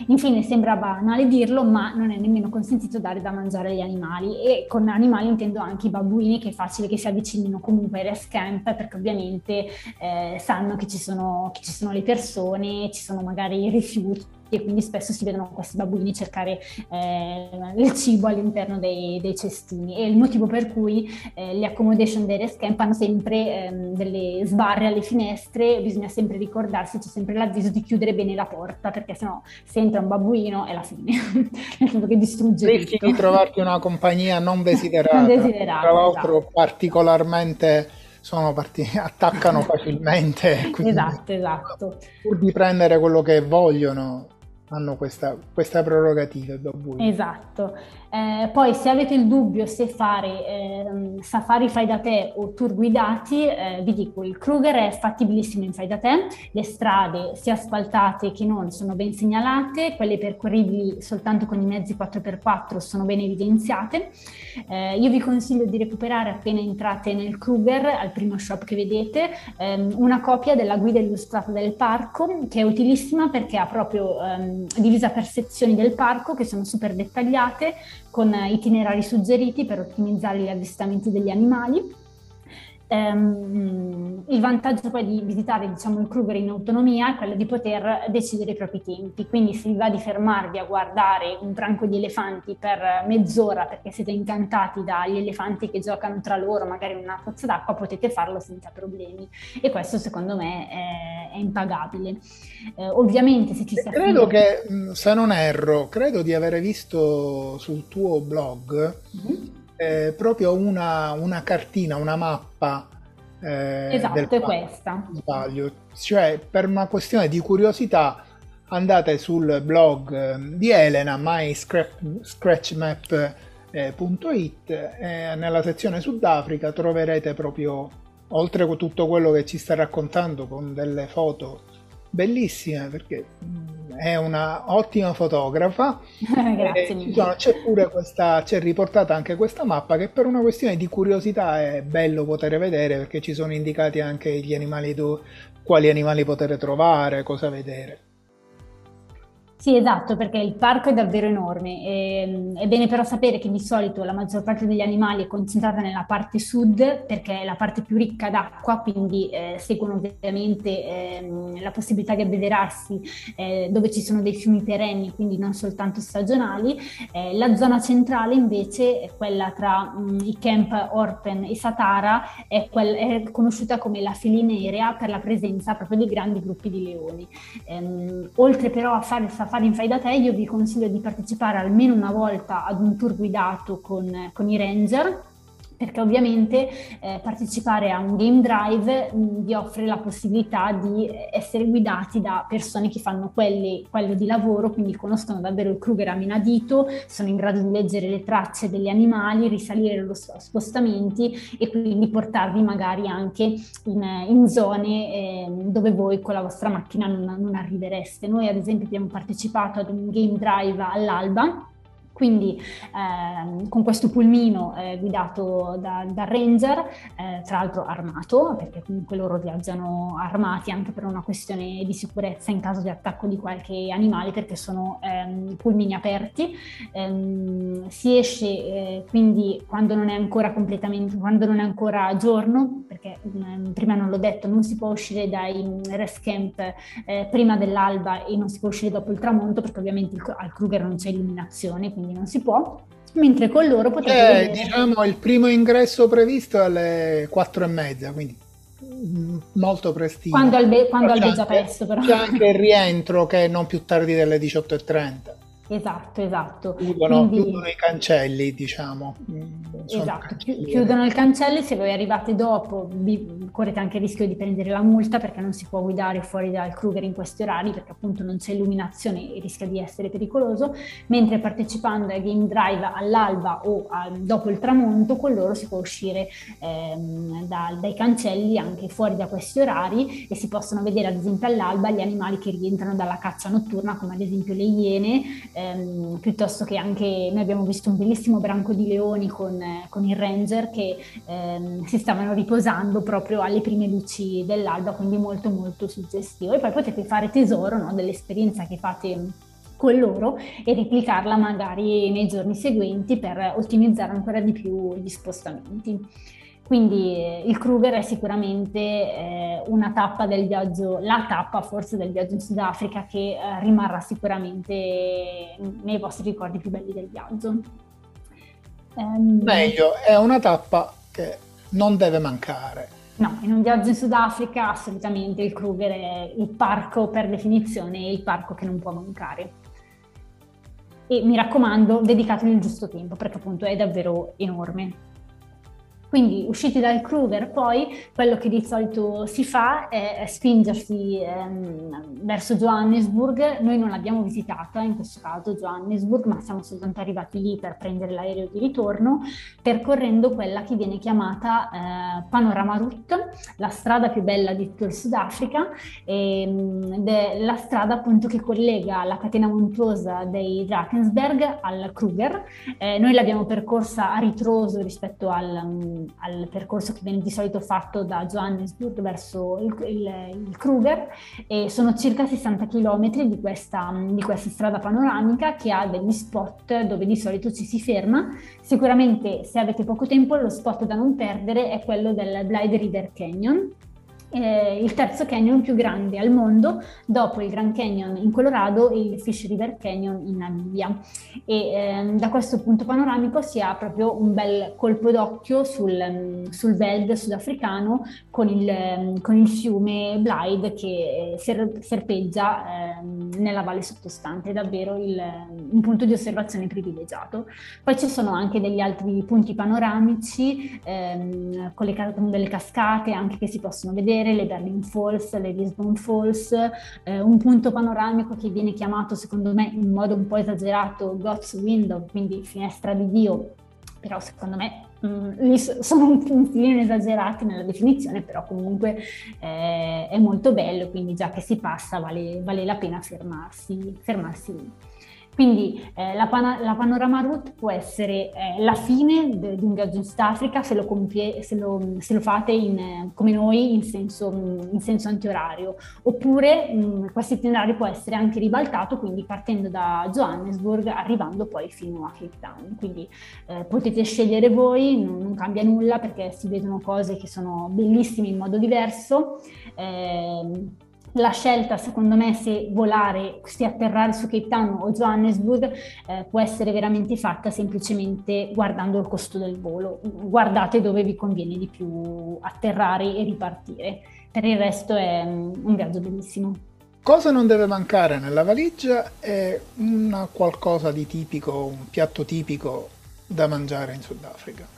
Infine, sembra banale dirlo, ma non è nemmeno consentito dare da mangiare agli animali, e con animali intendo anche i babbuini, che è facile che si avvicinino comunque ai rest camp, perché ovviamente eh, sanno che ci sono, che ci sono le persone, ci sono magari i rifiuti, e quindi spesso si vedono questi babbuini cercare eh, il cibo all'interno dei, dei cestini. E il motivo per cui eh, le accommodation dei rest camp hanno sempre ehm, delle sbarre alle finestre, bisogna sempre ricordarsi, c'è sempre l'avviso di chiudere bene la porta, perché sennò se entra un babbuino è la fine, nel senso che distrugge tutto. Rischi di trovarti una compagnia non desiderata, non desiderata tra l'altro, esatto. particolarmente... sono partiti, attaccano facilmente, quindi esatto, esatto. Pur di prendere quello che vogliono, hanno questa, questa prerogativa. Esatto. Eh, poi se avete il dubbio se fare eh, safari fai da te o tour guidati, eh, vi dico, il Kruger è fattibilissimo in fai da te, le strade sia asfaltate che non sono ben segnalate, quelle percorribili soltanto con i mezzi quattro per quattro sono ben evidenziate. Eh, io vi consiglio di recuperare, appena entrate nel Kruger, al primo shop che vedete, ehm, una copia della guida illustrata del parco, che è utilissima perché ha proprio ehm, divisa per sezioni del parco, che sono super dettagliate, con itinerari suggeriti per ottimizzare gli avvistamenti degli animali. Um, il vantaggio poi di visitare, diciamo, il Kruger in autonomia è quello di poter decidere i propri tempi, quindi se vi va di fermarvi a guardare un branco di elefanti per mezz'ora perché siete incantati dagli elefanti che giocano tra loro magari in una pozza d'acqua, potete farlo senza problemi, e questo secondo me è, è impagabile. Eh, ovviamente se ci si affida... Credo che, se non erro, credo di avere visto sul tuo blog mm-hmm. Eh, proprio una, una cartina, una mappa eh, esatto, è questa, sbaglio. Cioè, per una questione di curiosità andate sul blog di Elena, my scratch map punto it, e nella sezione Sudafrica troverete proprio, oltre a tutto quello che ci sta raccontando, con delle foto bellissime, perché è una ottima fotografa. Grazie mille. C'è pure questa, c'è riportata anche questa mappa, che per una questione di curiosità è bello poter vedere, perché ci sono indicati anche gli animali, do, quali animali poter trovare, cosa vedere. Sì, esatto, perché il parco è davvero enorme. E, è bene però sapere che di solito la maggior parte degli animali è concentrata nella parte sud, perché è la parte più ricca d'acqua, quindi eh, seguono ovviamente eh, la possibilità di abbeverarsi eh, dove ci sono dei fiumi perenni, quindi non soltanto stagionali. Eh, la zona centrale invece è quella tra mh, i camp Orpen e Satara, è, quel, è conosciuta come la felinerea per la presenza proprio di grandi gruppi di leoni. Eh, oltre però a fare il fare in fai da te, io vi consiglio di partecipare almeno una volta ad un tour guidato con, con i ranger, perché ovviamente eh, partecipare a un game drive mh, vi offre la possibilità di essere guidati da persone che fanno quelli, quello di lavoro, quindi conoscono davvero il Kruger a menadito, sono in grado di leggere le tracce degli animali, risalire lo spostamenti, e quindi portarvi magari anche in, in zone eh, dove voi con la vostra macchina non, non arrivereste. Noi ad esempio abbiamo partecipato ad un game drive all'alba, quindi eh, con questo pulmino eh, guidato dal da ranger, eh, tra l'altro armato, perché comunque loro viaggiano armati anche per una questione di sicurezza in caso di attacco di qualche animale, perché sono eh, pulmini aperti. Eh, si esce eh, quindi quando non è ancora completamente, quando non è ancora giorno, perché eh, prima non l'ho detto, non si può uscire dai rest camp eh, prima dell'alba, e non si può uscire dopo il tramonto, perché ovviamente il, al Kruger non c'è illuminazione, quindi non si può, mentre con loro potete eh, diciamo il primo ingresso previsto alle quattro e mezza, quindi molto prestino, quando albe- quando albeggia presto, però c'è anche il rientro che è non più tardi delle diciotto e trenta. Esatto, esatto. Chiudono, Quindi, chiudono i cancelli, diciamo. Esatto, chiudono il cancello, e se voi arrivate dopo vi correte anche il rischio di prendere la multa, perché non si può guidare fuori dal Kruger in questi orari, perché appunto non c'è illuminazione e rischia di essere pericoloso, mentre partecipando ai game drive all'alba o a, dopo il tramonto, con loro si può uscire ehm, da, dai cancelli anche fuori da questi orari, e si possono vedere ad esempio all'alba gli animali che rientrano dalla caccia notturna, come ad esempio le iene, Ehm, piuttosto che anche noi abbiamo visto un bellissimo branco di leoni con, eh, con il ranger che ehm, si stavano riposando proprio alle prime luci dell'alba, quindi molto molto suggestivo. E poi potete fare tesoro, no, dell'esperienza che fate con loro e replicarla magari nei giorni seguenti per ottimizzare ancora di più gli spostamenti. Quindi il Kruger è sicuramente eh, una tappa del viaggio, la tappa forse del viaggio in Sudafrica che eh, rimarrà sicuramente nei vostri ricordi più belli del viaggio. Um, Meglio, è una tappa che non deve mancare. No, in un viaggio in Sudafrica assolutamente il Kruger è il parco per definizione, il parco che non può mancare. E mi raccomando, dedicateli il giusto tempo perché appunto è davvero enorme. Quindi usciti dal Kruger poi quello che di solito si fa è spingersi ehm, verso Johannesburg. Noi non l'abbiamo visitata in questo caso Johannesburg, ma siamo soltanto arrivati lì per prendere l'aereo di ritorno, percorrendo quella che viene chiamata eh, Panorama Route, la strada più bella di tutto il Sudafrica, ehm, de- la strada appunto che collega la catena montuosa dei Drakensberg al Kruger. Eh, noi l'abbiamo percorsa a ritroso rispetto al al percorso che viene di solito fatto da Johannesburg verso il, il, il Kruger, e sono circa sessanta chilometri di questa, di questa strada panoramica che ha degli spot dove di solito ci si ferma. Sicuramente se avete poco tempo lo spot da non perdere è quello del Blide River Canyon, eh, il terzo canyon più grande al mondo dopo il Grand Canyon in Colorado e il Fish River Canyon in Namibia, e ehm, da questo punto panoramico si ha proprio un bel colpo d'occhio sul, sul veld sudafricano con il, con il fiume Blyde che ser, serpeggia ehm, nella valle sottostante. È davvero il, un punto di osservazione privilegiato. Poi ci sono anche degli altri punti panoramici ehm, con, le, con delle cascate anche che si possono vedere, le Berlin Falls, le Lisbon Falls, eh, un punto panoramico che viene chiamato secondo me in modo un po' esagerato God's Window, quindi finestra di Dio, però secondo me mh, sono un pochino esagerati nella definizione, però comunque eh, è molto bello, quindi già che si passa vale, vale la pena fermarsi, fermarsi lì. Quindi eh, la, pan- la Panorama Route può essere eh, la fine de- di un viaggio in Sudafrica se lo, compie- se lo, se lo fate in, eh, come noi in senso, in senso antiorario, oppure questo itinerario può essere anche ribaltato, quindi partendo da Johannesburg arrivando poi fino a Cape Town. Quindi eh, potete scegliere voi, non, non cambia nulla perché si vedono cose che sono bellissime in modo diverso. Eh, La scelta, secondo me, se volare, se atterrare su Cape Town o Johannesburg, eh, può essere veramente fatta semplicemente guardando il costo del volo. Guardate dove vi conviene di più atterrare e ripartire. Per il resto è un viaggio bellissimo. Cosa non deve mancare nella valigia è una qualcosa di tipico, un piatto tipico da mangiare in Sudafrica.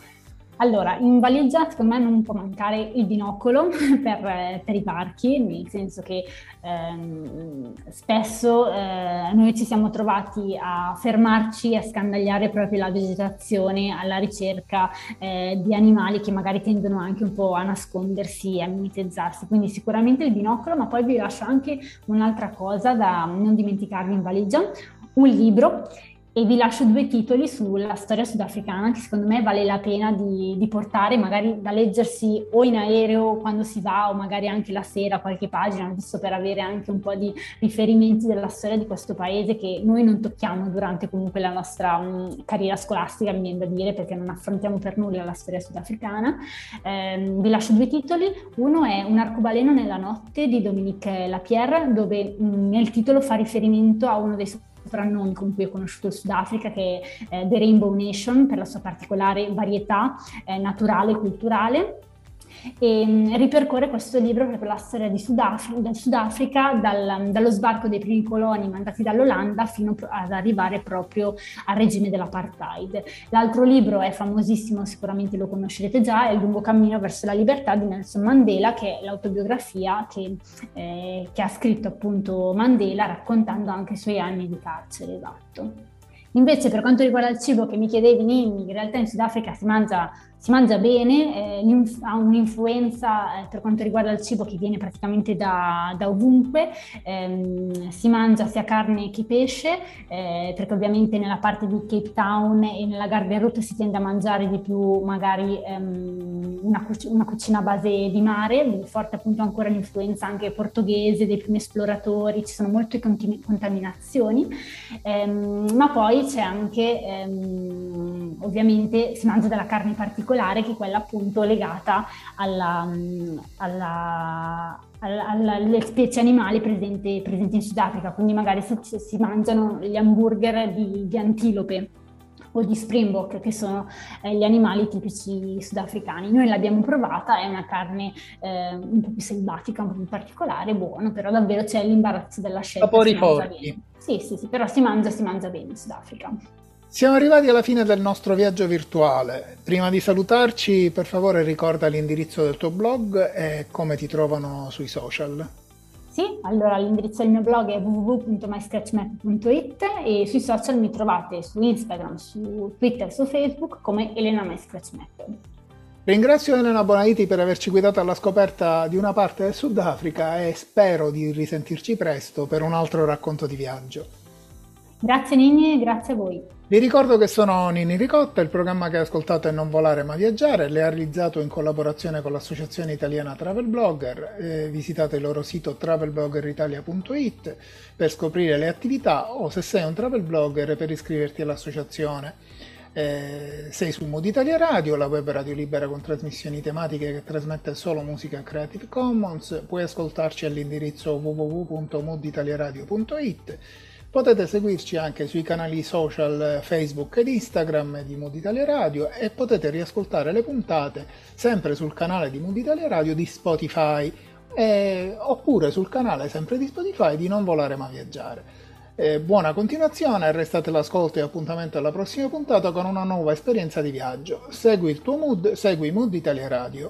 Allora, in valigia secondo me non può mancare il binocolo per, per i parchi, nel senso che ehm, spesso eh, noi ci siamo trovati a fermarci, a scandagliare proprio la vegetazione alla ricerca eh, di animali che magari tendono anche un po' a nascondersi e a mimetizzarsi, quindi sicuramente il binocolo, ma poi vi lascio anche un'altra cosa da non dimenticarvi in valigia, un libro. E vi lascio due titoli sulla storia sudafricana che secondo me vale la pena di, di portare, magari da leggersi o in aereo quando si va o magari anche la sera qualche pagina, giusto per avere anche un po' di riferimenti della storia di questo paese che noi non tocchiamo durante comunque la nostra um, carriera scolastica, mi viene da dire, perché non affrontiamo per nulla la storia sudafricana. Ehm, vi lascio due titoli, uno è Un arcobaleno nella notte di Dominique Lapierre, dove mh, nel titolo fa riferimento a uno dei soprannomi con cui è conosciuto il Sudafrica, che è eh, The Rainbow Nation, per la sua particolare varietà eh, naturale e culturale. E mh, ripercorre questo libro proprio la storia di Sudafrica, del Sudafrica dal, dallo sbarco dei primi coloni mandati dall'Olanda fino ad arrivare proprio al regime dell'apartheid. L'altro libro è famosissimo, sicuramente lo conoscerete già, è Il lungo cammino verso la libertà di Nelson Mandela, che è l'autobiografia che, eh, che ha scritto appunto Mandela raccontando anche i suoi anni di carcere. Esatto. Invece per quanto riguarda il cibo che mi chiedevi, Ninni, in realtà in Sudafrica si mangia, si mangia bene, eh, ha un'influenza eh, per quanto riguarda il cibo che viene praticamente da, da ovunque, eh, si mangia sia carne che pesce, eh, perché ovviamente nella parte di Cape Town e nella Garden Route si tende a mangiare di più magari ehm, una, cuc- una cucina a base di mare, forte appunto ancora l'influenza anche portoghese dei primi esploratori, ci sono molte continu- contaminazioni, ehm, ma poi c'è anche ehm, ovviamente si mangia della carne particolare che è quella appunto legata alla, alla, alla, alla, alle specie animali presenti presente in Sudafrica, quindi magari si, si mangiano gli hamburger di, di antilope o di springbok, che sono eh, gli animali tipici sudafricani. Noi l'abbiamo provata, è una carne eh, un po' più selvatica, un po' più particolare, buono, però davvero c'è l'imbarazzo della scelta. Sapori forti. Sì, sì, sì, però si mangia, si mangia bene in Sudafrica. Siamo arrivati alla fine del nostro viaggio virtuale. Prima di salutarci, per favore ricorda l'indirizzo del tuo blog e come ti trovano sui social. Sì, allora l'indirizzo del mio blog è w w w punto my scratch map punto i t e sui social mi trovate su Instagram, su Twitter, su Facebook come Elena MyScratchMap. Ringrazio Elena Bonaiti per averci guidato alla scoperta di una parte del Sudafrica e spero di risentirci presto per un altro racconto di viaggio. Grazie Ninni e grazie a voi. Vi ricordo che sono Ninni Ricotta, il programma che ascoltate è Non volare ma viaggiare, l'ho realizzato in collaborazione con l'Associazione Italiana Travel Blogger, eh, visitate il loro sito travel blogger italia punto i t per scoprire le attività o se sei un travel blogger per iscriverti all'associazione. Eh, sei su Mood Italia Radio, la web radio libera con trasmissioni tematiche che trasmette solo musica Creative Commons, puoi ascoltarci all'indirizzo w w w punto mood italia radio punto i t. Potete seguirci anche sui canali social Facebook ed Instagram di Mood Italia Radio e potete riascoltare le puntate sempre sul canale di Mood Italia Radio di Spotify eh, oppure sul canale sempre di Spotify di Non volare ma viaggiare. Eh, buona continuazione, restate all'ascolto e appuntamento alla prossima puntata con una nuova esperienza di viaggio. Segui il tuo mood, segui Mood Italia Radio.